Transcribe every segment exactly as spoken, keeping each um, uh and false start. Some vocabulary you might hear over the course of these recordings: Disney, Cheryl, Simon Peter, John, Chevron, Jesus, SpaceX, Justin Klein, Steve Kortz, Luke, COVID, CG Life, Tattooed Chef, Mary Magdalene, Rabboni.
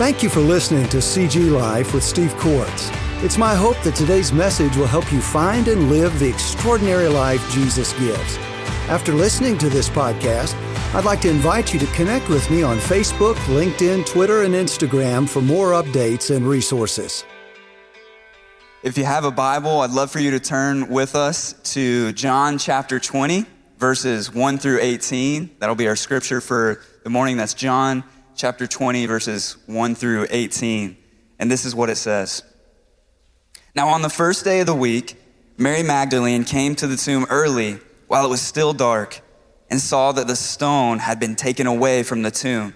Thank you for listening to C G Life with Steve Kortz. It's my hope that today's message will help you find and live the extraordinary life Jesus gives. After listening to this podcast, I'd like to invite you to connect with me on Facebook, LinkedIn, Twitter, and Instagram for more updates and resources. If you have a Bible, I'd love for you to turn with us to John chapter twenty, verses one through eighteen. That'll be our scripture for the morning. That's John chapter twenty, verses one through eighteen. And this is what it says. Now on the first day of the week, Mary Magdalene came to the tomb early while it was still dark and saw that the stone had been taken away from the tomb.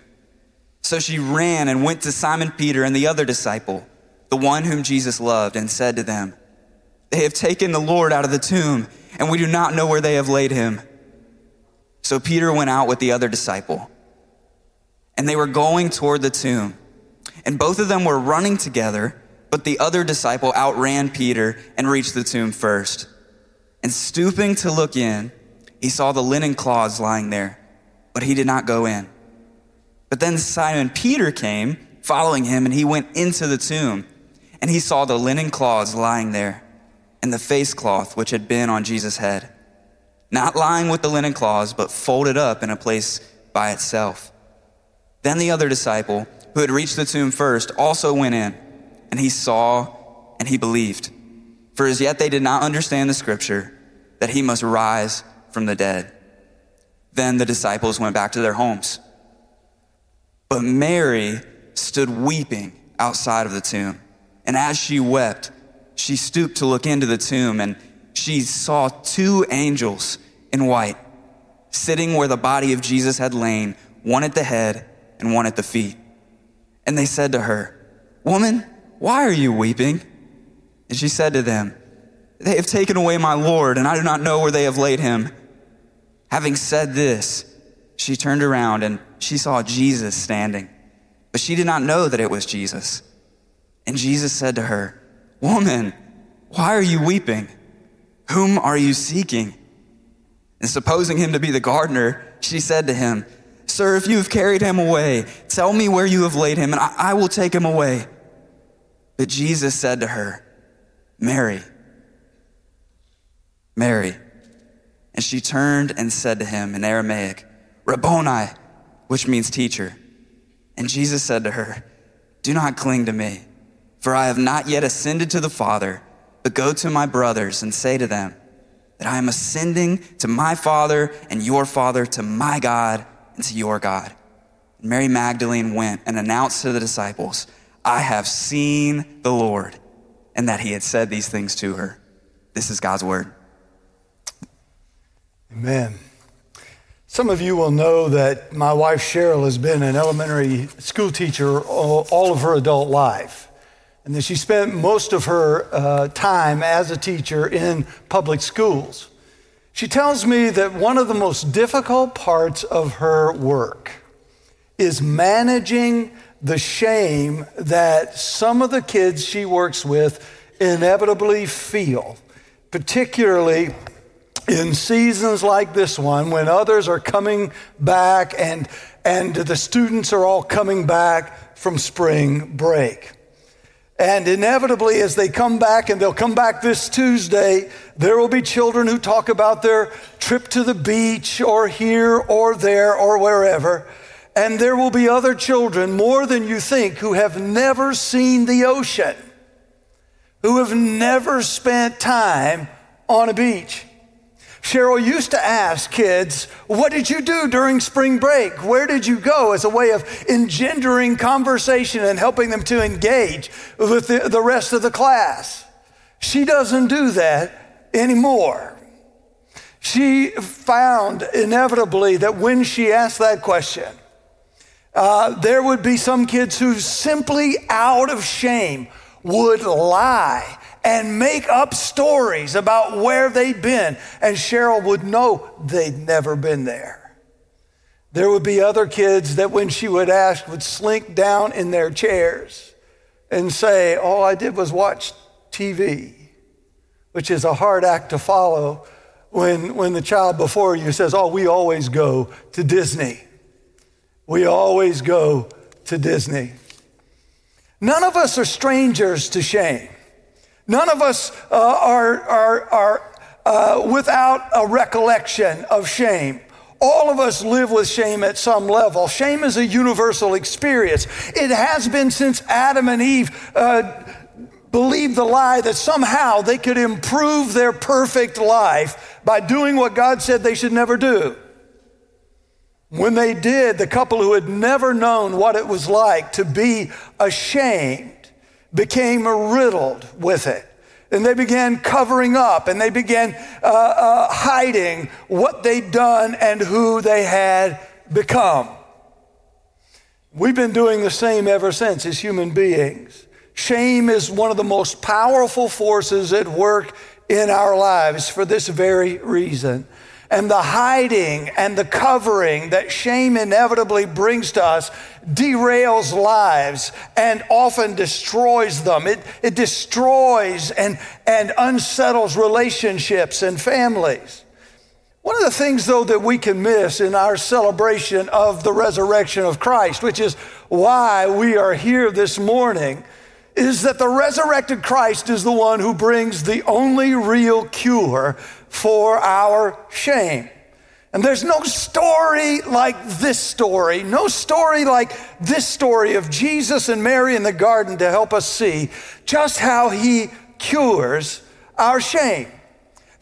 So she ran and went to Simon Peter and the other disciple, the one whom Jesus loved, and said to them, "They have taken the Lord out of the tomb, and we do not know where they have laid him." So Peter went out with the other disciple, and they were going toward the tomb. And both of them were running together, but the other disciple outran Peter and reached the tomb first. And stooping to look in, he saw the linen cloths lying there, but he did not go in. But then Simon Peter came, following him, and he went into the tomb. And he saw the linen cloths lying there, and the face cloth which had been on Jesus' head, not lying with the linen cloths, but folded up in a place by itself. Then the other disciple, who had reached the tomb first, also went in, and he saw and he believed. For as yet they did not understand the scripture, that he must rise from the dead. Then the disciples went back to their homes. But Mary stood weeping outside of the tomb. And as she wept, she stooped to look into the tomb, and she saw two angels in white sitting where the body of Jesus had lain, one at the head and one at the feet. And they said to her, "Woman, why are you weeping?" And she said to them, "They have taken away my Lord, and I do not know where they have laid him." Having said this, she turned around and she saw Jesus standing, but she did not know that it was Jesus. And Jesus said to her, "Woman, why are you weeping? Whom are you seeking?" And supposing him to be the gardener, she said to him, "Sir, if you have carried him away, tell me where you have laid him, and I, I will take him away." But Jesus said to her, "Mary, Mary." And she turned and said to him in Aramaic, "Rabboni," which means teacher. And Jesus said to her, "Do not cling to me, for I have not yet ascended to the Father, but go to my brothers and say to them that I am ascending to my Father and your Father, to my God and to your God." And Mary Magdalene went and announced to the disciples, "I have seen the Lord," and that he had said these things to her. This is God's word. Amen. Some of you will know that my wife Cheryl has been an elementary school teacher all, all of her adult life. And then she spent most of her uh, time as a teacher in public schools. She tells me that one of the most difficult parts of her work is managing the shame that some of the kids she works with inevitably feel, particularly in seasons like this one, when others are coming back and, and the students are all coming back from spring break. And inevitably, as they come back, and they'll come back this Tuesday, there will be children who talk about their trip to the beach or here or there or wherever. And there will be other children, more than you think, who have never seen the ocean, who have never spent time on a beach. Cheryl used to ask kids, "What did you do during spring break? Where did you go?" as a way of engendering conversation and helping them to engage with the, the rest of the class. She doesn't do that anymore. She found inevitably that when she asked that question, uh, there would be some kids who simply out of shame would lie and make up stories about where they'd been, and Cheryl would know they'd never been there. There would be other kids that when she would ask would slink down in their chairs and say, "All I did was watch T V," which is a hard act to follow when, when the child before you says, "Oh, we always go to Disney. We always go to Disney." None of us are strangers to shame. None of us uh, are, are, are uh, without a recollection of shame. All of us live with shame at some level. Shame is a universal experience. It has been since Adam and Eve uh, believed the lie that somehow they could improve their perfect life by doing what God said they should never do. When they did, the couple who had never known what it was like to be ashamed became riddled with it. And they began covering up, and they began uh, uh, hiding what they'd done and who they had become. We've been doing the same ever since as human beings. Shame is one of the most powerful forces at work in our lives for this very reason. And the hiding and the covering that shame inevitably brings to us derails lives and often destroys them. It, it destroys and, and unsettles relationships and families. One of the things, though, that we can miss in our celebration of the resurrection of Christ, which is why we are here this morning, is that the resurrected Christ is the one who brings the only real cure for our shame. And there's no story like this story, no story like this story of Jesus and Mary in the garden to help us see just how he cures our shame.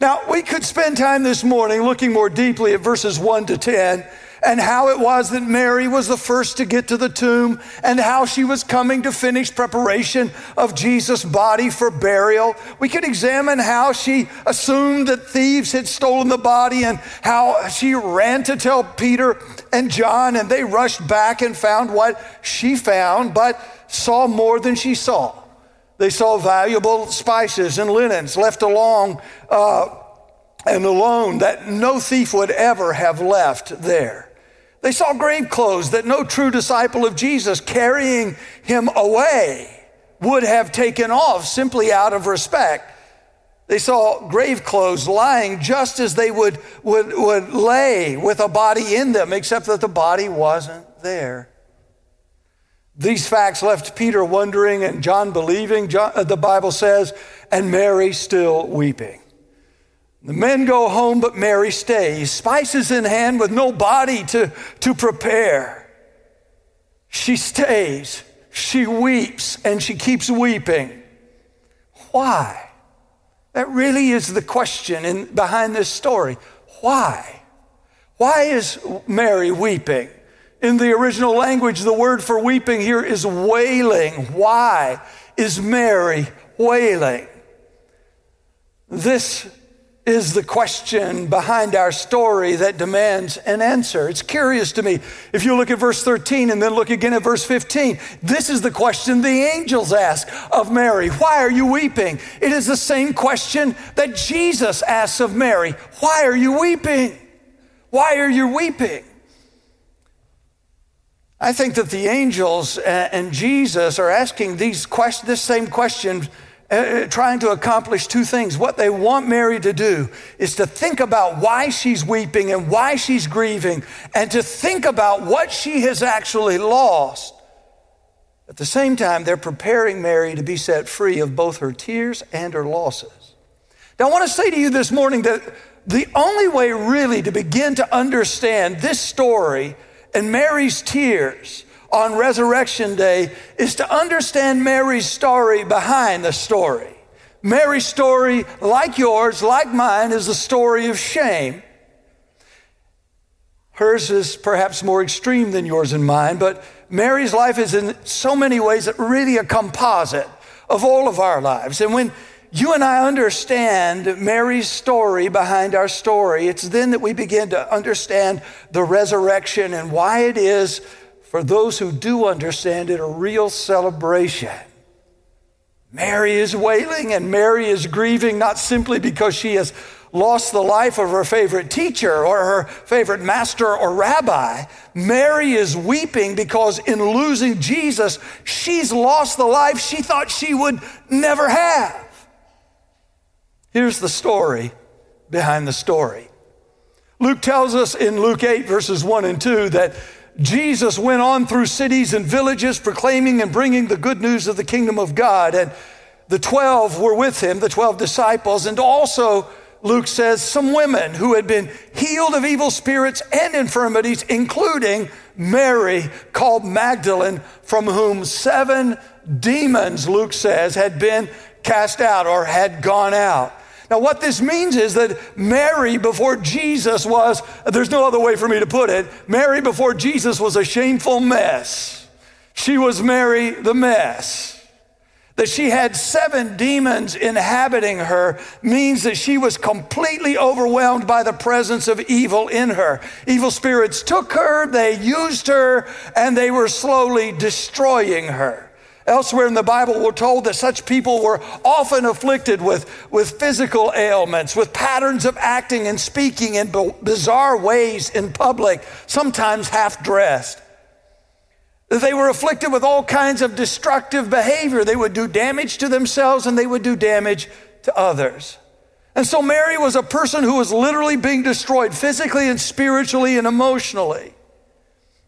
Now, we could spend time this morning looking more deeply at verses one to ten and how it was that Mary was the first to get to the tomb and how she was coming to finish preparation of Jesus' body for burial. We could examine how she assumed that thieves had stolen the body and how she ran to tell Peter and John, and they rushed back and found what she found, but saw more than she saw. They saw valuable spices and linens left along uh, and alone that no thief would ever have left there. They saw grave clothes that no true disciple of Jesus carrying him away would have taken off simply out of respect. They saw grave clothes lying just as they would, would, would lay with a body in them, except that the body wasn't there. These facts left Peter wondering and John believing, John, the Bible says, and Mary still weeping. The men go home, but Mary stays, spices in hand with no body to, to prepare. She stays, she weeps, and she keeps weeping. Why? That really is the question in, behind this story. Why? Why is Mary weeping? In the original language, the word for weeping here is wailing. Why is Mary wailing? This is the question behind our story that demands an answer. It's curious to me. If you look at verse thirteen and then look again at verse fifteen, this is the question the angels ask of Mary. Why are you weeping? It is the same question that Jesus asks of Mary. Why are you weeping? Why are you weeping? I think that the angels and Jesus are asking these questions, this same question, trying to accomplish two things. What they want Mary to do is to think about why she's weeping and why she's grieving, and to think about what she has actually lost. At the same time, they're preparing Mary to be set free of both her tears and her losses. Now, I want to say to you this morning that the only way really to begin to understand this story and Mary's tears on Resurrection Day is to understand Mary's story behind the story. Mary's story, like yours, like mine, is the story of shame. Hers is perhaps more extreme than yours and mine, but Mary's life is in so many ways really a composite of all of our lives. And when you and I understand Mary's story behind our story, it's then that we begin to understand the resurrection and why it is, for those who do understand it, a real celebration. Mary is wailing and Mary is grieving, not simply because she has lost the life of her favorite teacher or her favorite master or rabbi. Mary is weeping because in losing Jesus, she's lost the life she thought she would never have. Here's the story behind the story. Luke tells us in Luke eight, verses one and two, that Jesus went on through cities and villages, proclaiming and bringing the good news of the kingdom of God. And the twelve were with him, the twelve disciples, and also, Luke says, some women who had been healed of evil spirits and infirmities, including Mary, called Magdalene, from whom seven demons, Luke says, had been cast out or had gone out. Now, what this means is that Mary before Jesus was, there's no other way for me to put it, Mary before Jesus was a shameful mess. She was Mary the mess. That she had seven demons inhabiting her means that she was completely overwhelmed by the presence of evil in her. Evil spirits took her, they used her, and they were slowly destroying her. Elsewhere in the Bible, we're told that such people were often afflicted with, with physical ailments, with patterns of acting and speaking in b- bizarre ways in public, sometimes half-dressed. They were afflicted with all kinds of destructive behavior. They would do damage to themselves and they would do damage to others. And so Mary was a person who was literally being destroyed physically and spiritually and emotionally.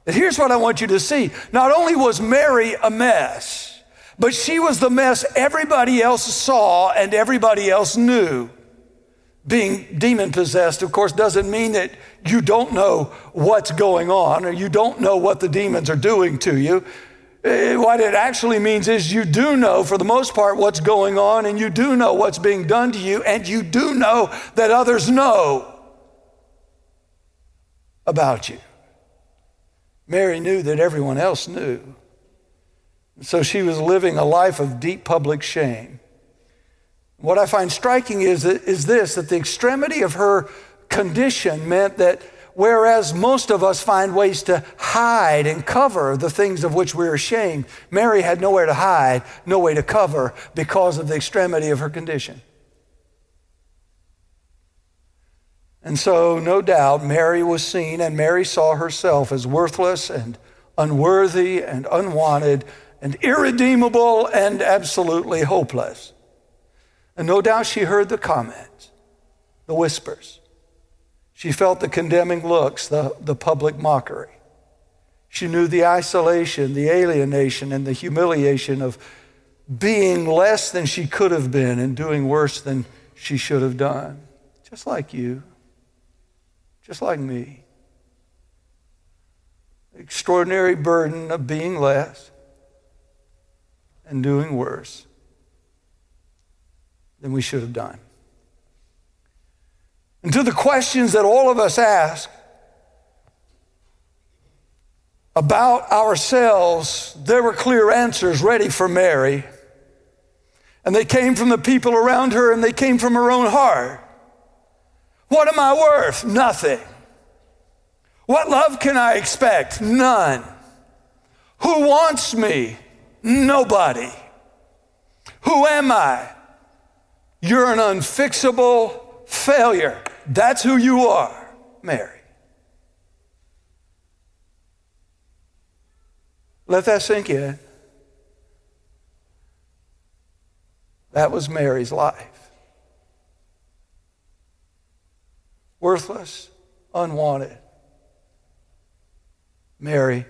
And here's what I want you to see. Not only was Mary a mess, but she was the mess everybody else saw and everybody else knew. Being demon-possessed, of course, doesn't mean that you don't know what's going on or you don't know what the demons are doing to you. What it actually means is you do know, for the most part, what's going on, and you do know what's being done to you, and you do know that others know about you. Mary knew that everyone else knew. So she was living a life of deep public shame. What I find striking is, is this, that the extremity of her condition meant that whereas most of us find ways to hide and cover the things of which we're ashamed, Mary had nowhere to hide, no way to cover because of the extremity of her condition. And so, no doubt, Mary was seen, and Mary saw herself as worthless and unworthy and unwanted and irredeemable and absolutely hopeless. And no doubt she heard the comments, the whispers. She felt the condemning looks, the, the public mockery. She knew the isolation, the alienation, and the humiliation of being less than she could have been and doing worse than she should have done. Just like you, just like me. The extraordinary burden of being less and doing worse than we should have done. And to the questions that all of us ask about ourselves, there were clear answers ready for Mary. And they came from the people around her, and they came from her own heart. What am I worth? Nothing. What love can I expect? None. Who wants me? Nobody. Who am I? You're an unfixable failure. That's who you are, Mary. Let that sink in. That was Mary's life. Worthless, unwanted. Mary,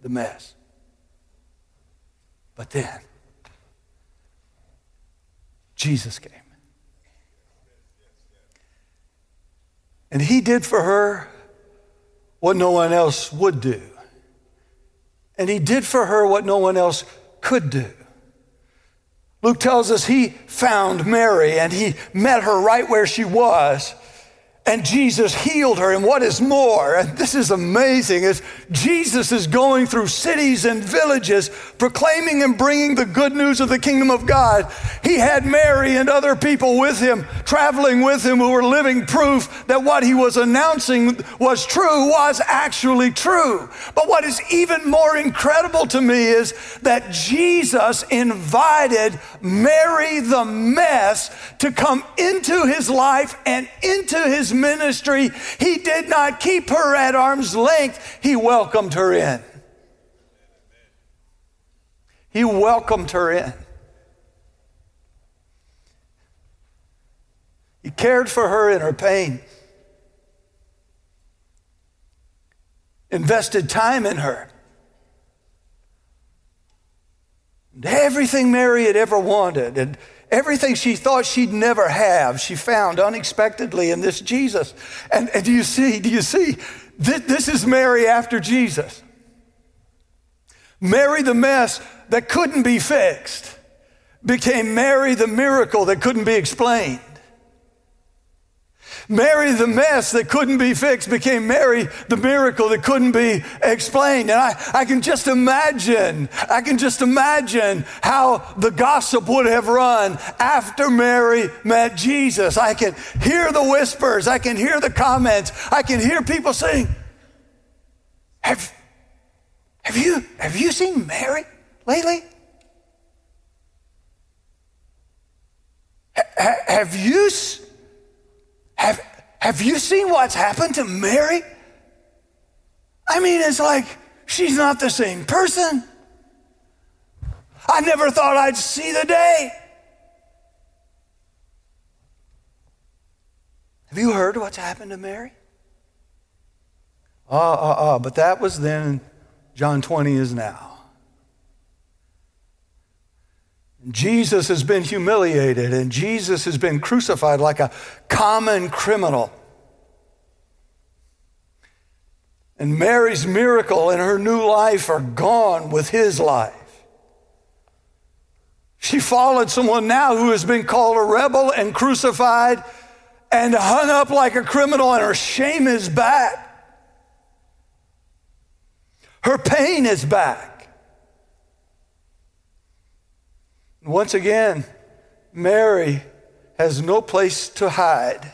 the mess. But then, Jesus came. And he did for her what no one else would do. And he did for her what no one else could do. Luke tells us he found Mary and he met her right where she was. And Jesus healed her. And what is more, and this is amazing, is Jesus is going through cities and villages proclaiming and bringing the good news of the kingdom of God. He had Mary and other people with him, traveling with him, who were living proof that what he was announcing was true, was actually true. But what is even more incredible to me is that Jesus invited Mary the mess to come into his life and into his ministry. He did not keep her at arm's length. He welcomed her in. He welcomed her in. He cared for her in her pain. invested time in her. And everything Mary had ever wanted and everything she thought she'd never have, she found unexpectedly in this Jesus. And, and do you see, do you see, this, this is Mary after Jesus. Mary the mess that couldn't be fixed became Mary the miracle that couldn't be explained. Mary the mess that couldn't be fixed became Mary the miracle that couldn't be explained. And I, I can just imagine, I can just imagine how the gossip would have run after Mary met Jesus. I can hear the whispers. I can hear the comments. I can hear people saying, have, have you, have you seen Mary lately? H- have you s- Have, have you seen what's happened to Mary? I mean, it's like she's not the same person. I never thought I'd see the day. Have you heard what's happened to Mary? Ah, uh, ah, uh, ah, uh, but that was then. John twenty is now. Jesus has been humiliated, and Jesus has been crucified like a common criminal. And Mary's miracle and her new life are gone with his life. She followed someone now who has been called a rebel and crucified and hung up like a criminal, and her shame is back. Her pain is back. Once again, Mary has no place to hide.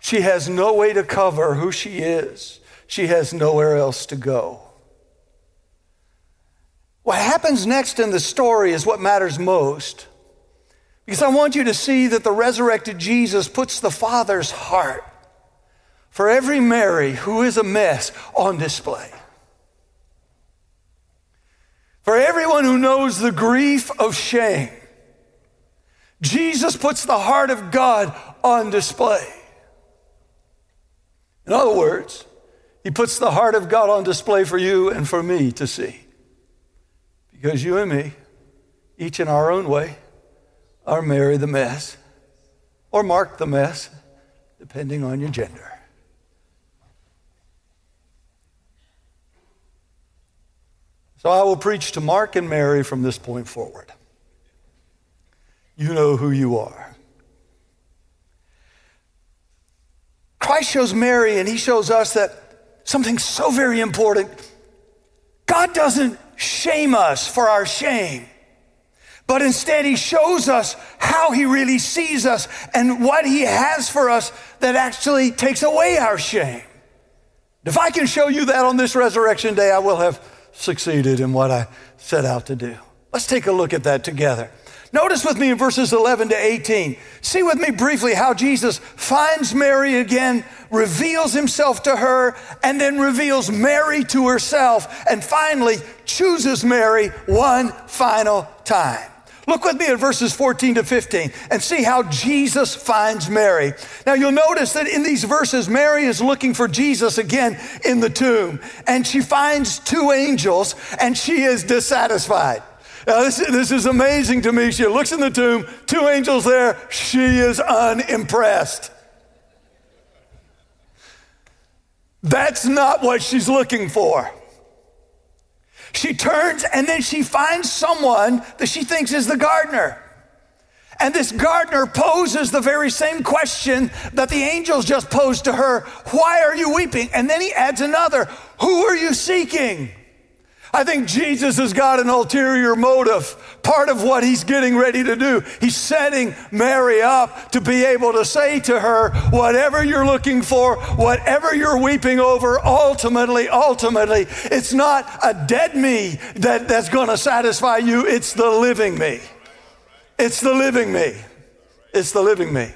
She has no way to cover who she is. She has nowhere else to go. What happens next in the story is what matters most, because I want you to see that the resurrected Jesus puts the Father's heart for every Mary who is a mess on display. For everyone who knows the grief of shame, Jesus puts the heart of God on display. In other words, he puts the heart of God on display for you and for me to see. Because you and me, each in our own way, are Mary the mess, or Mark the mess, depending on your gender. So I will preach to Mark and Mary from this point forward. You know who you are. Christ shows Mary, and he shows us that something so very important. God doesn't shame us for our shame, but instead he shows us how he really sees us and what he has for us that actually takes away our shame. If I can show you that on this resurrection day, I will have succeeded in what I set out to do. Let's take a look at that together. Notice with me in verses eleven to eighteen. See with me briefly how Jesus finds Mary again, reveals himself to her, and then reveals Mary to herself, and finally chooses Mary one final time. Look with me at verses fourteen to fifteen and see how Jesus finds Mary. Now you'll notice that in these verses, Mary is looking for Jesus again in the tomb, and she finds two angels, and she is dissatisfied. Now this, this is amazing to me. She looks in the tomb, two angels there. She is unimpressed. That's not what she's looking for. She turns, and then she finds someone that she thinks is the gardener. And this gardener poses the very same question that the angels just posed to her. Why are you weeping? And then he adds another. Who are you seeking? I think Jesus has got an ulterior motive. Part of what he's getting ready to do, he's setting Mary up to be able to say to her, whatever you're looking for, whatever you're weeping over, ultimately, ultimately, it's not a dead me that, that's going to satisfy you. It's the living me. It's the living me. It's the living me.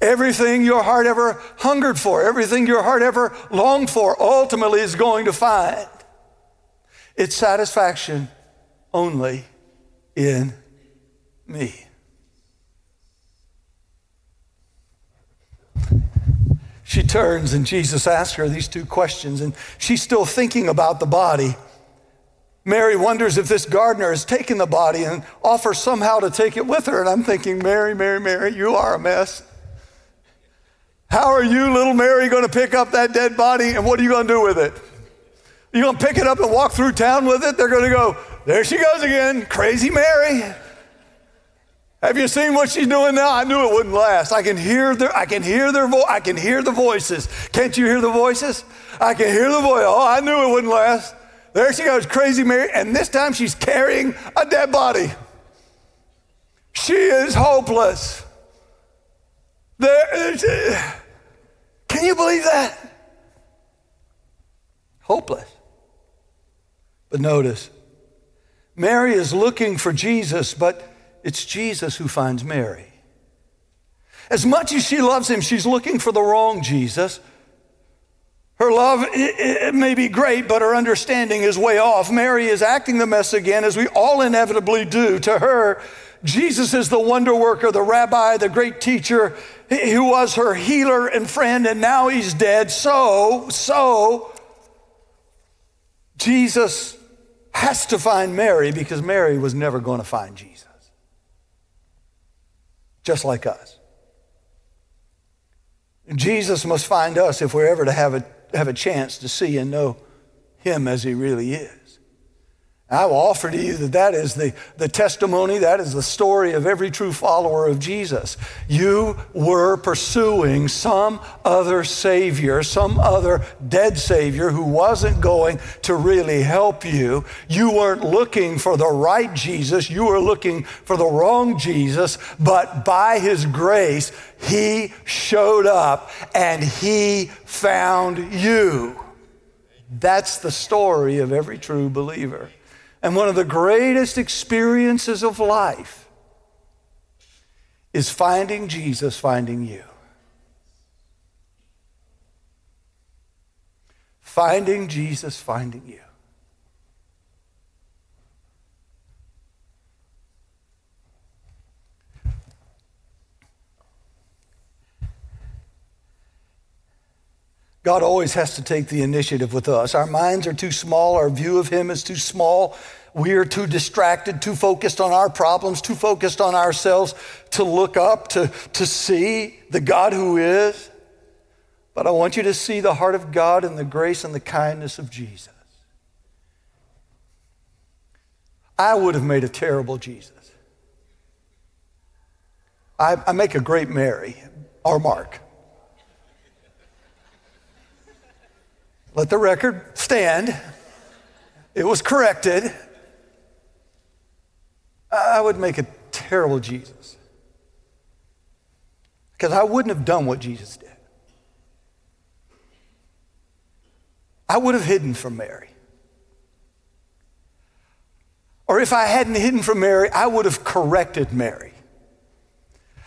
Everything your heart ever hungered for, everything your heart ever longed for, ultimately is going to find its satisfaction only in me. She turns and Jesus asks her these two questions, and she's still thinking about the body. Mary wonders if this gardener has taken the body and offers somehow to take it with her. And I'm thinking, Mary, Mary, Mary, you are a mess. How are you, little Mary, going to pick up that dead body, and what are you going to do with it? Are you going to pick it up and walk through town with it? They're going to go, there she goes again, crazy Mary. Have you seen what she's doing now? I knew it wouldn't last. I can hear their, I can hear their voice. I can hear the voices. Can't you hear the voices? I can hear the voice. Oh, I knew it wouldn't last. There she goes, crazy Mary. And this time she's carrying a dead body. She is hopeless. There, can you believe that? Hopeless. But notice, Mary is looking for Jesus, but it's Jesus who finds Mary. As much as she loves him, she's looking for the wrong Jesus. Her love it, it may be great, but her understanding is way off. Mary is acting the mess again, as we all inevitably do. To her, Jesus is the wonder worker, the rabbi, the great teacher, who was her healer and friend, and now he's dead. So, so, Jesus has to find Mary, because Mary was never going to find Jesus. Just like us. And Jesus must find us if we're ever to have a, have a chance to see and know him as he really is. And I will offer to you that that is the, the testimony, that is the story of every true follower of Jesus. You were pursuing some other Savior, some other dead Savior who wasn't going to really help you. You weren't looking for the right Jesus. You were looking for the wrong Jesus. But by his grace, he showed up and he found you. That's the story of every true believer. And one of the greatest experiences of life is finding Jesus, finding you. Finding Jesus, finding you. God always has to take the initiative with us. Our minds are too small. Our view of him is too small. We are too distracted, too focused on our problems, too focused on ourselves to look up, to, to see the God who is. But I want you to see the heart of God and the grace and the kindness of Jesus. I would have made a terrible Jesus. I, I make a great Mary or Mark. Let the record stand. It was corrected. I would make a terrible Jesus, because I wouldn't have done what Jesus did. I would have hidden from Mary. Or if I hadn't hidden from Mary, I would have corrected Mary.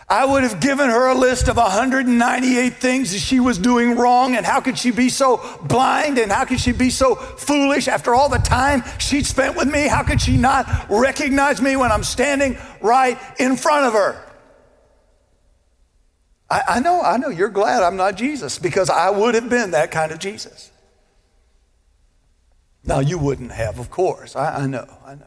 I would have given her a list of one hundred ninety-eight things that she was doing wrong, and how could she be so blind, and how could she be so foolish after all the time she'd spent with me? How could she not recognize me when I'm standing right in front of her? I, I know, I know you're glad I'm not Jesus, because I would have been that kind of Jesus. Now, you wouldn't have, of course. I, I know, I know.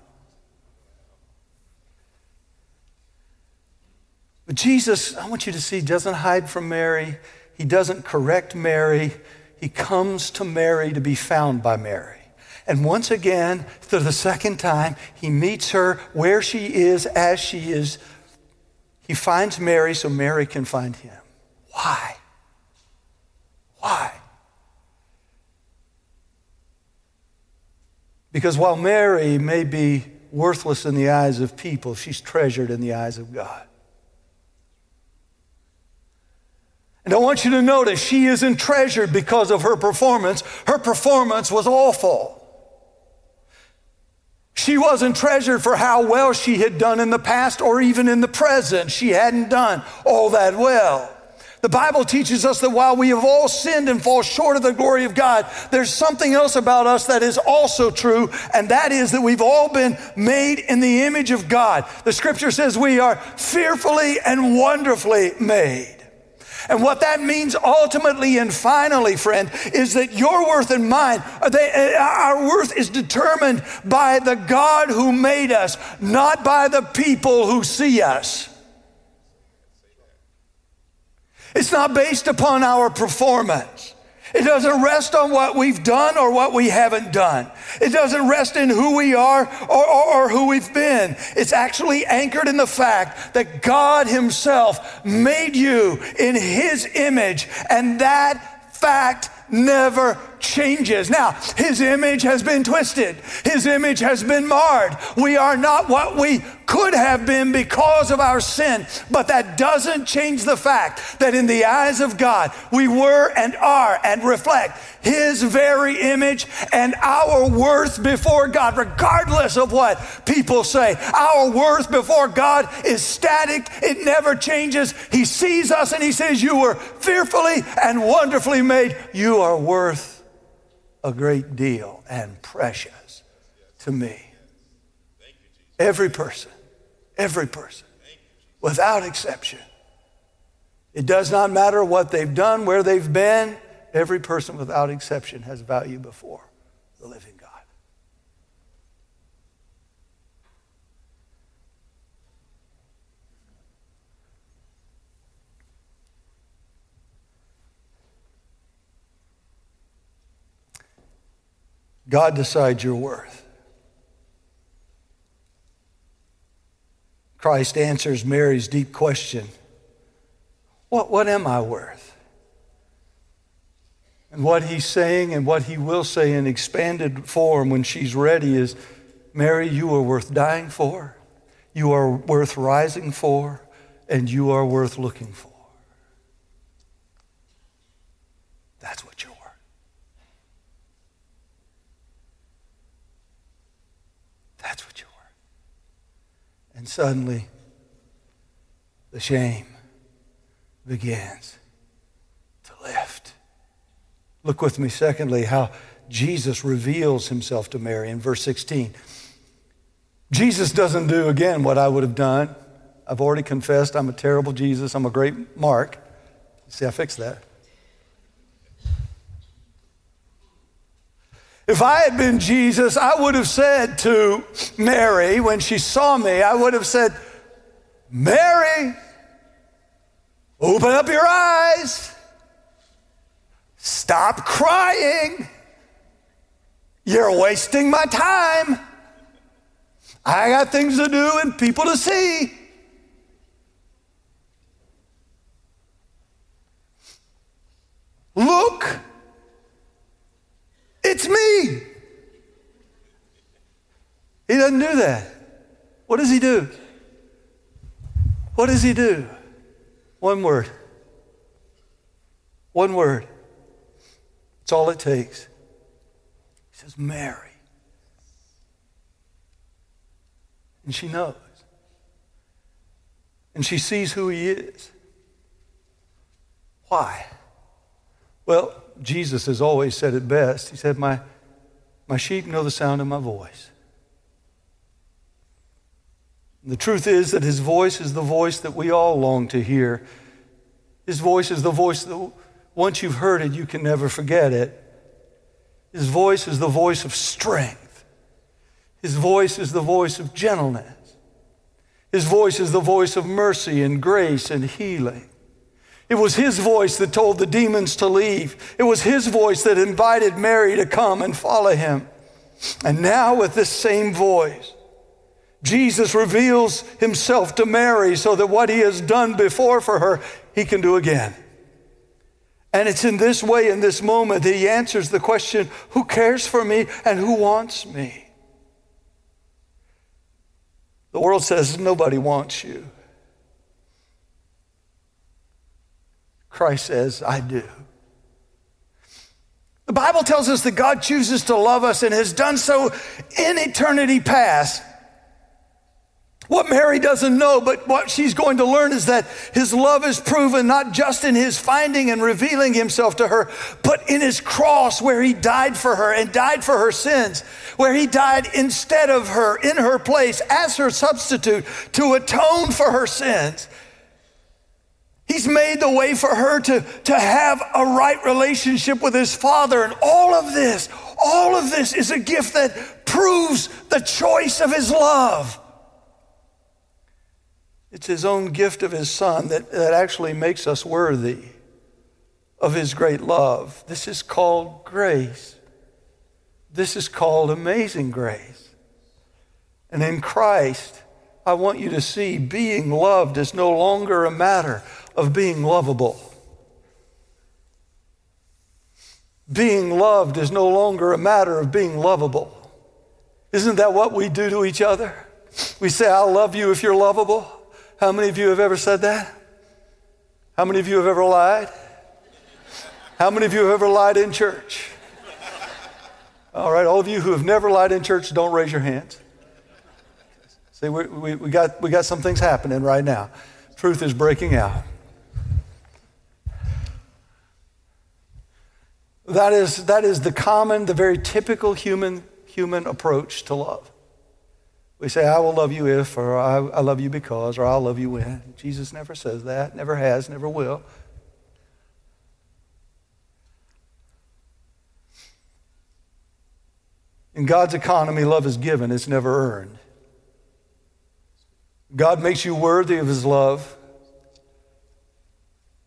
But Jesus, I want you to see, doesn't hide from Mary. He doesn't correct Mary. He comes to Mary to be found by Mary. And once again, for the second time, he meets her where she is, as she is. He finds Mary so Mary can find him. Why? Why? Because while Mary may be worthless in the eyes of people, she's treasured in the eyes of God. And I want you to notice, she isn't treasured because of her performance. Her performance was awful. She wasn't treasured for how well she had done in the past or even in the present. She hadn't done all that well. The Bible teaches us that while we have all sinned and fall short of the glory of God, there's something else about us that is also true, and that is that we've all been made in the image of God. The scripture says we are fearfully and wonderfully made. And what that means ultimately and finally, friend, is that your worth and mine, they, our worth is determined by the God who made us, not by the people who see us. It's not based upon our performance. It doesn't rest on what we've done or what we haven't done. It doesn't rest in who we are or, or, or who we've been. It's actually anchored in the fact that God himself made you in his image, and that fact never changes. Now, his image has been twisted. His image has been marred. We are not what we could have been because of our sin, but that doesn't change the fact that in the eyes of God, we were and are and reflect his very image, and our worth before God, regardless of what people say, our worth before God is static. It never changes. He sees us and he says, you were fearfully and wonderfully made. You are worth a great deal and precious to me. Every person, every person, without exception. It does not matter what they've done, where they've been. Every person without exception has value before the living God. God decides your worth. Christ answers Mary's deep question, what, what am I worth? And what he's saying and what he will say in expanded form when she's ready is, Mary, you are worth dying for, you are worth rising for, and you are worth looking for. That's what you're worth. That's what you were. And suddenly, the shame begins to lift. Look with me, secondly, how Jesus reveals himself to Mary in verse sixteen. Jesus doesn't do, again, what I would have done. I've already confessed I'm a terrible Jesus. I'm a great Mark. See, I fixed that. If I had been Jesus, I would have said to Mary, when she saw me, I would have said, Mary, open up your eyes. Stop crying. You're wasting my time. I got things to do and people to see. Look. It's me. He doesn't do that. What does he do? What does he do? One word. One word. It's all it takes. He says, Mary. And she knows. And she sees who he is. Why? Well, Jesus has always said it best. He said, my, my sheep know the sound of my voice. And the truth is that his voice is the voice that we all long to hear. His voice is the voice that once you've heard it, you can never forget it. His voice is the voice of strength. His voice is the voice of gentleness. His voice is the voice of mercy and grace and healing. It was his voice that told the demons to leave. It was his voice that invited Mary to come and follow him. And now with this same voice, Jesus reveals himself to Mary so that what he has done before for her, he can do again. And it's in this way, in this moment, that he answers the question, who cares for me and who wants me? The world says nobody wants you. Christ says, I do. The Bible tells us that God chooses to love us and has done so in eternity past. What Mary doesn't know, but what she's going to learn is that his love is proven not just in his finding and revealing himself to her, but in his cross where he died for her and died for her sins, where he died instead of her, in her place, as her substitute to atone for her sins. He's made the way for her to, to have a right relationship with his Father. And all of this, all of this is a gift that proves the choice of his love. It's his own gift of his Son that, that actually makes us worthy of his great love. This is called grace. This is called amazing grace. And in Christ, I want you to see being loved is no longer a matter of being lovable. Being loved is no longer a matter of being lovable. Isn't that what we do to each other? We say, I love you if you're lovable. How many of you have ever said that? How many of you have ever lied? How many of you have ever lied in church? All right, all of you who have never lied in church, don't raise your hands. See, we, we, we got we got some things happening right now. Truth is breaking out. That is that is the common, the very typical human human approach to love. We say, I will love you if, or I, I love you because, or I'll love you when. Jesus never says that, never has, never will. In God's economy, love is given, it's never earned. God makes you worthy of his love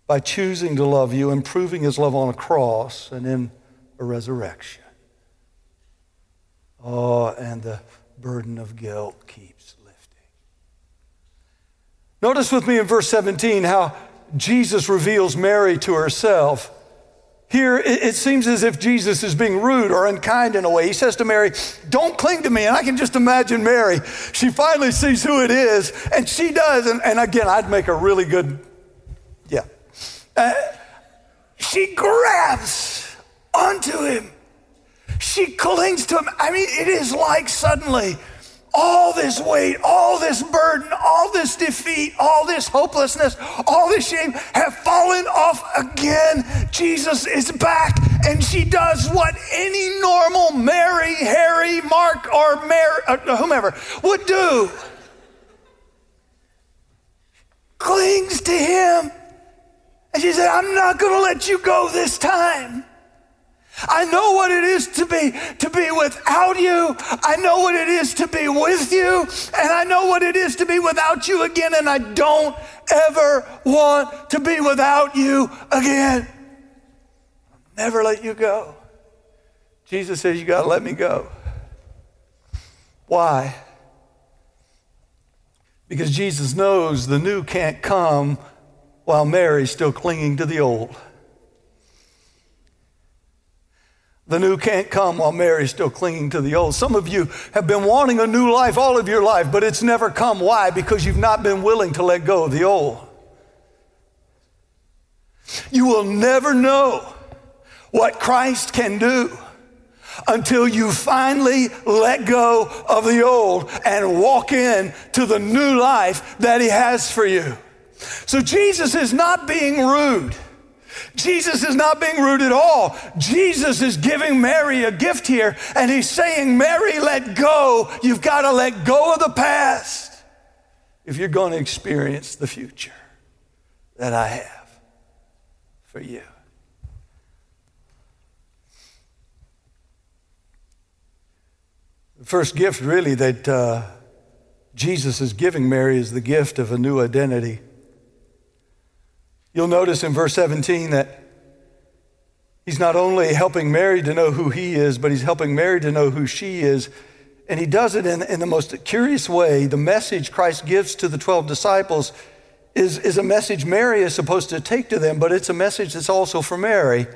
by choosing to love you and proving his love on a cross and in a resurrection. Oh, and the burden of guilt keeps lifting. Notice with me in verse seventeen how Jesus reveals Mary to herself. Here, it seems as if Jesus is being rude or unkind in a way. He says to Mary, don't cling to me. And I can just imagine Mary. She finally sees who it is, and she does. And, and again, I'd make a really good, yeah. Uh, she grabs onto him. She clings to him. I mean, it is like suddenly all this weight, all this burden, all this defeat, all this hopelessness, all this shame have fallen off again. Jesus is back, and she does what any normal Mary, Harry, Mark, or Mary, or whomever would do. Clings to him, and she said, I'm not going to let you go this time. I know what it is to be to be without you. I know what it is to be with you. And I know what it is to be without you again. And I don't ever want to be without you again. I'll never let you go. Jesus says, you got to let me go. Why? Because Jesus knows the new can't come while Mary's still clinging to the old. The new can't come while Mary's still clinging to the old. Some of you have been wanting a new life all of your life, but it's never come. Why? Because you've not been willing to let go of the old. You will never know what Christ can do until you finally let go of the old and walk in to the new life that he has for you. So Jesus is not being rude. Jesus is not being rude at all. Jesus is giving Mary a gift here, and he's saying, Mary, let go. You've got to let go of the past if you're going to experience the future that I have for you. The first gift, really, that uh, Jesus is giving Mary is the gift of a new identity. You'll notice in verse seventeen that he's not only helping Mary to know who he is, but he's helping Mary to know who she is. And he does it in, in the most curious way. The message Christ gives to the twelve disciples is, is a message Mary is supposed to take to them, but it's a message that's also for Mary.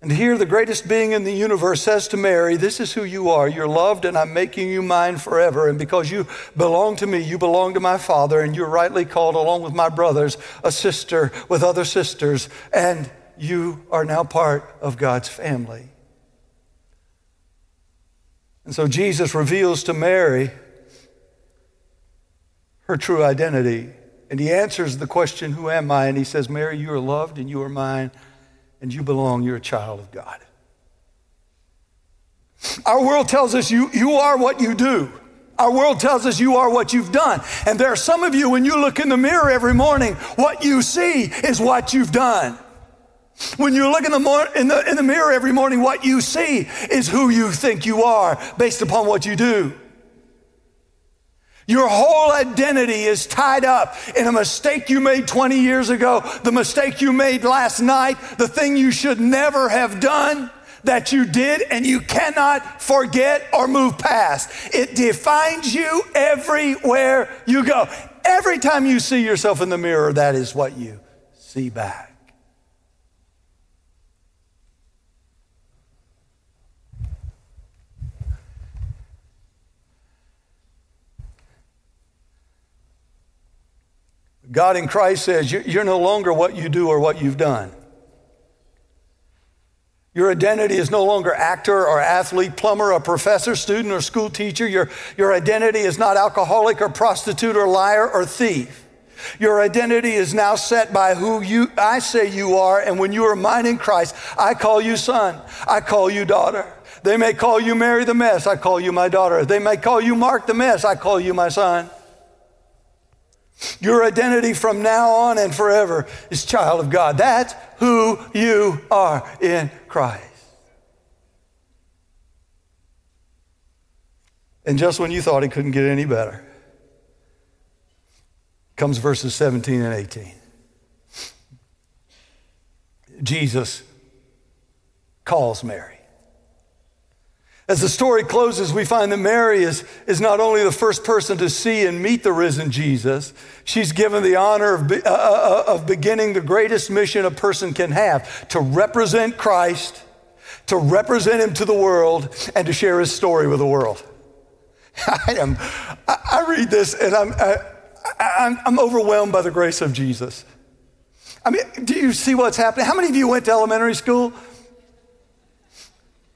And here the greatest being in the universe says to Mary, this is who you are. You're loved, and I'm making you mine forever. And because you belong to me, you belong to my Father, and you're rightly called, along with my brothers, a sister with other sisters, and you are now part of God's family. And so Jesus reveals to Mary her true identity. And he answers the question, who am I? And he says, Mary, you are loved, and you are mine. And you belong, you're a child of God. Our world tells us you, you are what you do. Our world tells us you are what you've done. And there are some of you, when you look in the mirror every morning, what you see is what you've done. When you look in the, mor- in the, in the mirror every morning, what you see is who you think you are based upon what you do. Your whole identity is tied up in a mistake you made twenty years ago, the mistake you made last night, the thing you should never have done that you did and you cannot forget or move past. It defines you everywhere you go. Every time you see yourself in the mirror, that is what you see back. God in Christ says, you're no longer what you do or what you've done. Your identity is no longer actor or athlete, plumber or professor, student or school teacher. Your, your identity is not alcoholic or prostitute or liar or thief. Your identity is now set by who you, I say you are. And when you are mine in Christ, I call you son. I call you daughter. They may call you Mary the Mess. I call you my daughter. They may call you Mark the Mess. I call you my son. Your identity from now on and forever is child of God. That's who you are in Christ. And just when you thought it couldn't get any better, comes verses seventeen and eighteen. Jesus calls Mary. As the story closes, we find that Mary is, is not only the first person to see and meet the risen Jesus, she's given the honor of, be, uh, uh, of beginning the greatest mission a person can have, to represent Christ, to represent him to the world, and to share his story with the world. I am, I, I read this and I'm, I, I'm, I'm overwhelmed by the grace of Jesus. I mean, do you see what's happening? How many of you went to elementary school?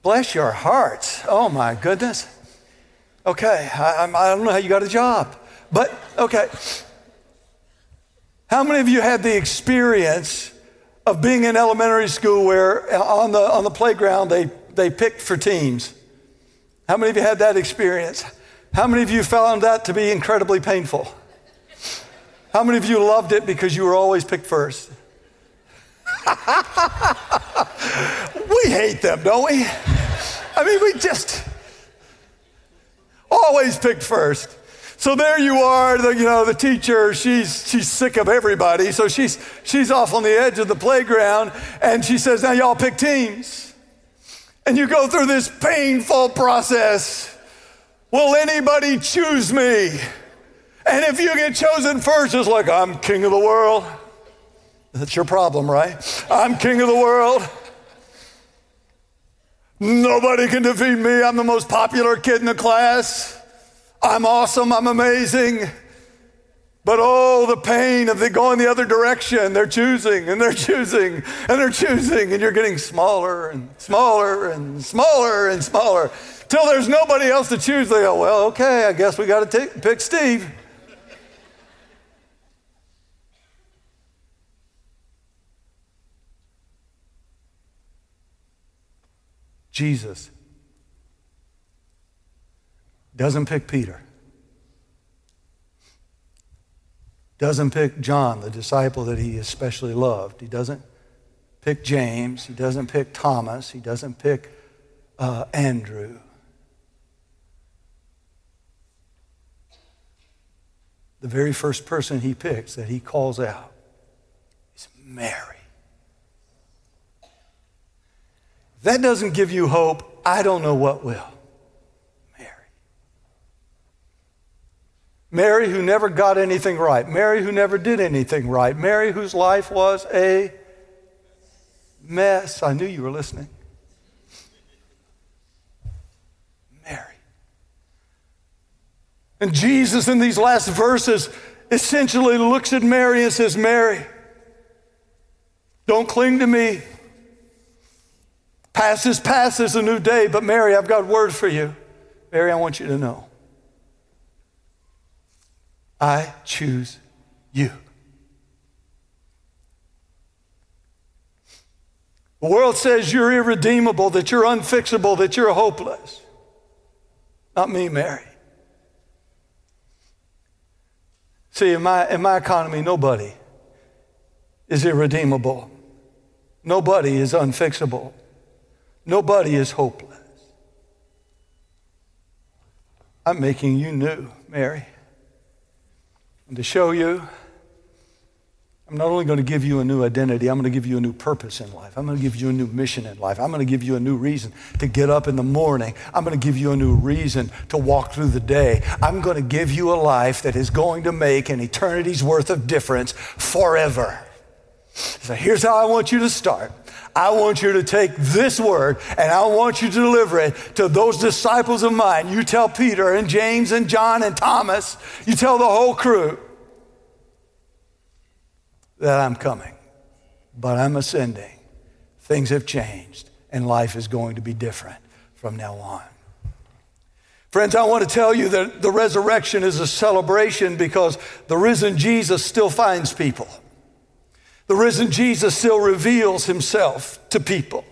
Bless your hearts. Oh, my goodness. Okay, I, I don't know how you got a job, but okay. How many of you had the experience of being in elementary school where on the on the playground they, they picked for teams? How many of you had that experience? How many of you found that to be incredibly painful? How many of you loved it because you were always picked first? We hate them, don't we? I mean, we just always pick first. So there you are, the, you know, the teacher, she's she's sick of everybody. So she's she's off on the edge of the playground and she says, now y'all pick teams. And you go through this painful process. Will anybody choose me? And if you get chosen first, it's like, I'm king of the world. That's your problem, right? I'm king of the world. Nobody can defeat me. I'm the most popular kid in the class. I'm awesome. I'm amazing. But oh, the pain of they going the other direction. They're choosing and they're choosing and they're choosing. And you're getting smaller and smaller and smaller and smaller till there's nobody else to choose. They go, well, okay, I guess we got to pick Steve. Jesus doesn't pick Peter, doesn't pick John, the disciple that he especially loved. He doesn't pick James. He doesn't pick Thomas. He doesn't pick uh, Andrew. The very first person he picks that he calls out is Mary. That doesn't give you hope. I don't know what will. Mary. Mary who never got anything right. Mary who never did anything right. Mary whose life was a mess. I knew you were listening. Mary. And Jesus in these last verses essentially looks at Mary and says, Mary, don't cling to me. Past is past, is a new day, but Mary, I've got word for you. Mary, I want you to know. I choose you. The world says you're irredeemable, that you're unfixable, that you're hopeless. Not me, Mary. See, in my, in my economy, nobody is irredeemable. Nobody is unfixable. Nobody is hopeless. I'm making you new, Mary. And to show you, I'm not only going to give you a new identity, I'm going to give you a new purpose in life. I'm going to give you a new mission in life. I'm going to give you a new reason to get up in the morning. I'm going to give you a new reason to walk through the day. I'm going to give you a life that is going to make an eternity's worth of difference forever. So here's how I want you to start. I want you to take this word and I want you to deliver it to those disciples of mine. You tell Peter and James and John and Thomas, you tell the whole crew that I'm coming, but I'm ascending. Things have changed and life is going to be different from now on. Friends, I want to tell you that the resurrection is a celebration because the risen Jesus still finds people. The risen Jesus still reveals himself to people.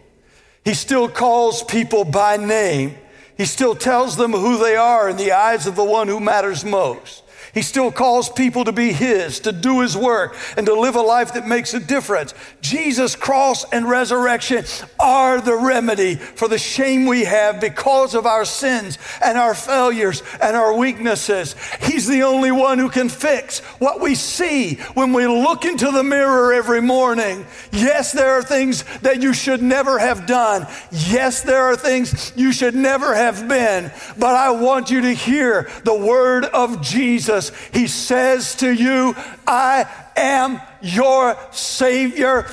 He still calls people by name. He still tells them who they are in the eyes of the one who matters most. He still calls people to be his, to do his work, and to live a life that makes a difference. Jesus' cross and resurrection are the remedy for the shame we have because of our sins and our failures and our weaknesses. He's the only one who can fix what we see when we look into the mirror every morning. Yes, there are things that you should never have done. Yes, there are things you should never have been. But I want you to hear the word of Jesus. He says to you, I am your Savior.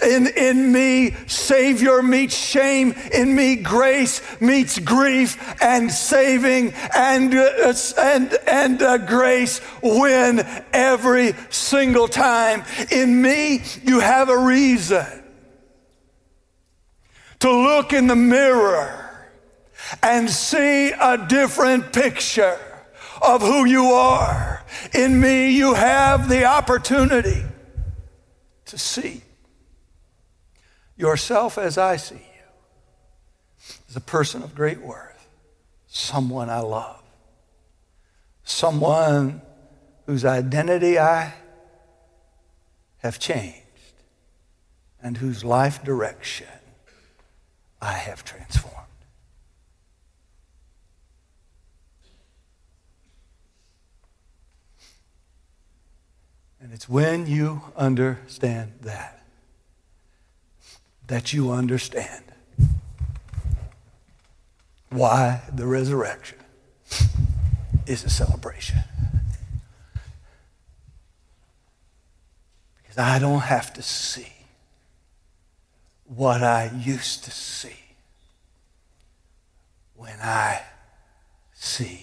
In, in me, Savior meets shame. In me, grace meets grief, and saving and, uh, and, and uh, grace win every single time. In me, you have a reason to look in the mirror and see a different picture of who you are. In me, you have the opportunity to see yourself as I see you, as a person of great worth, someone I love, someone whose identity I have changed and whose life direction I have transformed. And it's when you understand that, that you understand why the resurrection is a celebration. Because I don't have to see what I used to see when I see .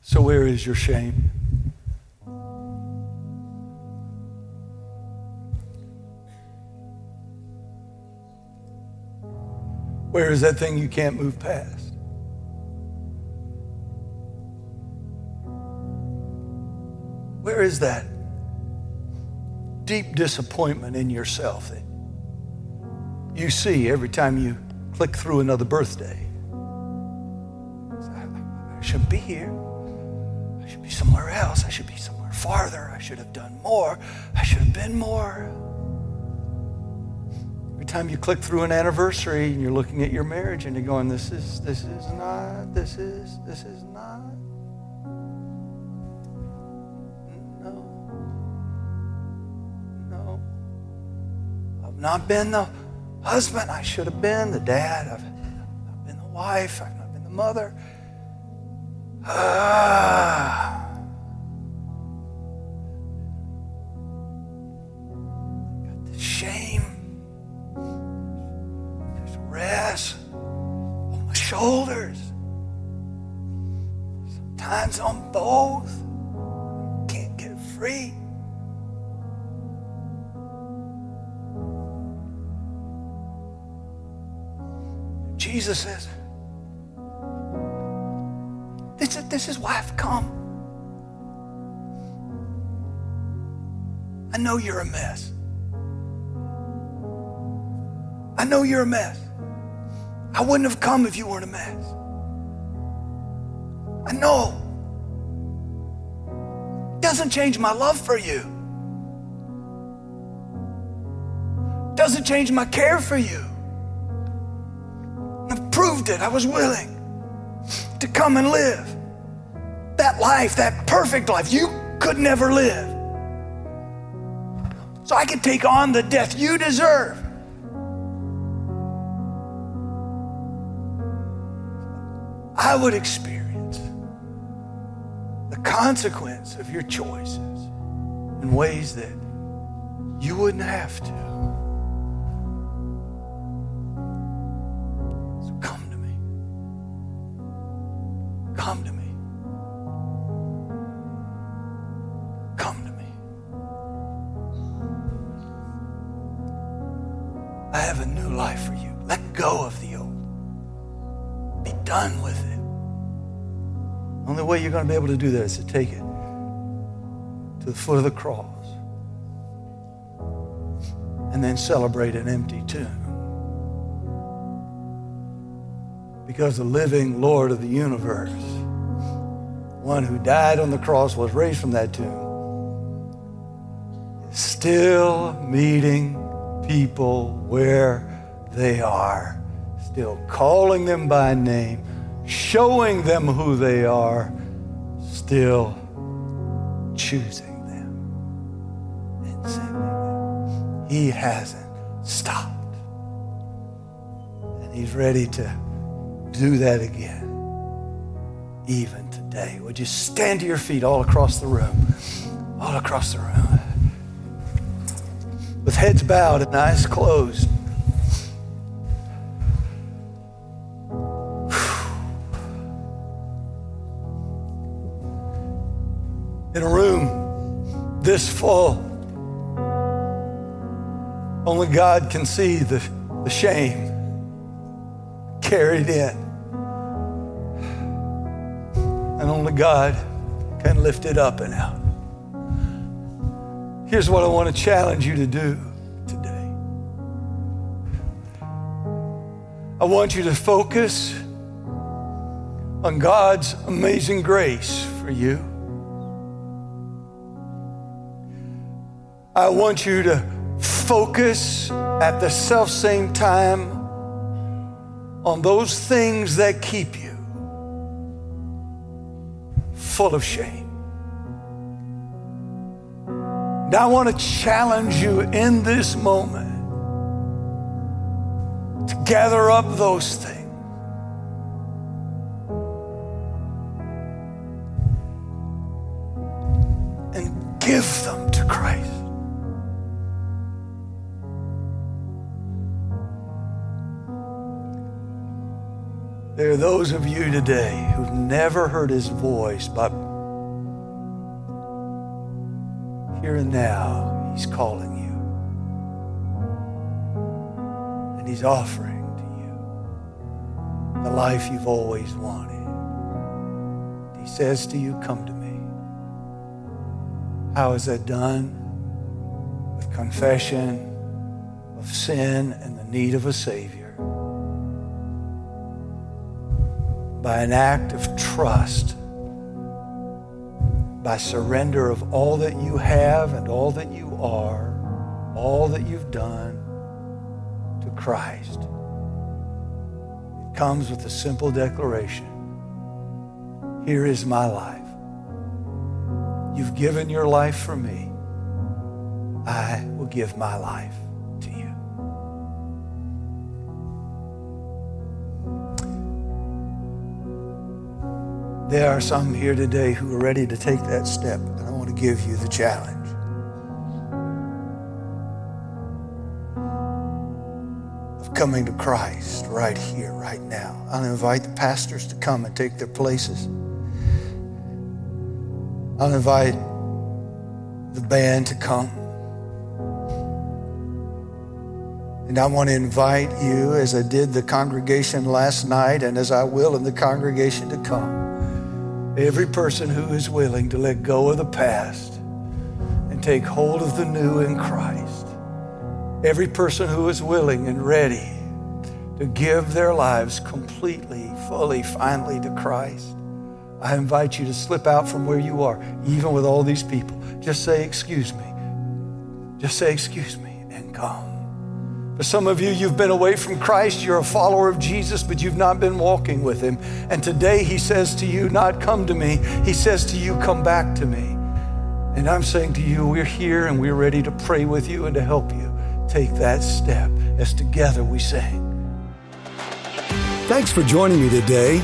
So where is your shame? Where is that thing you can't move past? Where is that deep disappointment in yourself that you see every time you click through another birthday? I should be here. I should be somewhere else. I should be somewhere farther. I should have done more. I should have been more. Every time you click through an anniversary and you're looking at your marriage and you're going, this is, this is not, this is, this is not. No. No. I've not been the husband I should have been, the dad. I've not been the wife. I've not been the mother. Ah. Got the shame. There's rest on my shoulders. Sometimes on both. Can't get free. Jesus says, this is, this is why I've come. I know you're a mess. I know you're a mess. I wouldn't have come if you weren't a mess. I know. Doesn't change my love for you. Doesn't change my care for you. I've proved it. I was willing to come and live that life, that perfect life you could never live. So I could take on the death you deserve. I would experience the consequence of your choices in ways that you wouldn't have to. So come to me. Come to me. Come to me. I have a new life for you. Let go of the old. Be done with it. Only way you're going to be able to do that is to take it to the foot of the cross and then celebrate an empty tomb. Because the living Lord of the universe, one who died on the cross, was raised from that tomb, is still meeting people where they are, still calling them by name, showing them who they are, still choosing them and sending them. He hasn't stopped. And he's ready to do that again, even today. Would you stand to your feet all across the room, all across the room, with heads bowed and eyes closed? In a room this full, only God can see the, the shame carried in. And only God can lift it up and out. Here's what I want to challenge you to do today. I want you to focus on God's amazing grace for you. I want you to focus at the self-same time on those things that keep you full of shame. And I want to challenge you in this moment to gather up those things and give them to Christ. There are those of you today who've never heard his voice, but here and now he's calling you. And he's offering to you the life you've always wanted. He says to you, come to me. How is that done? With confession of sin and the need of a Savior. By an act of trust, by surrender of all that you have and all that you are, all that you've done to Christ. It comes with a simple declaration. Here is my life. You've given your life for me. I will give my life. There are some here today who are ready to take that step, and I want to give you the challenge. Of coming to Christ right here, right now. I'll invite the pastors to come and take their places. I'll invite the band to come. And I want to invite you, as I did the congregation last night, and as I will in the congregation to come, every person who is willing to let go of the past and take hold of the new in Christ, every person who is willing and ready to give their lives completely, fully, finally to Christ, I invite you to slip out from where you are, even with all these people. Just say, excuse me. Just say, excuse me, and come. For some of you, you've been away from Christ. You're a follower of Jesus, but you've not been walking with him. And today he says to you, not come to me. He says to you, come back to me. And I'm saying to you, we're here and we're ready to pray with you and to help you take that step as together we sing. Thanks for joining me today.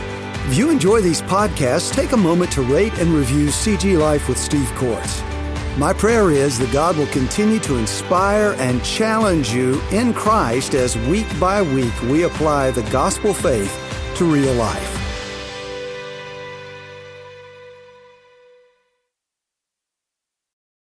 If you enjoy these podcasts, take a moment to rate and review C G Life with Steve Kortz. My prayer is that God will continue to inspire and challenge you in Christ as week by week we apply the gospel faith to real life.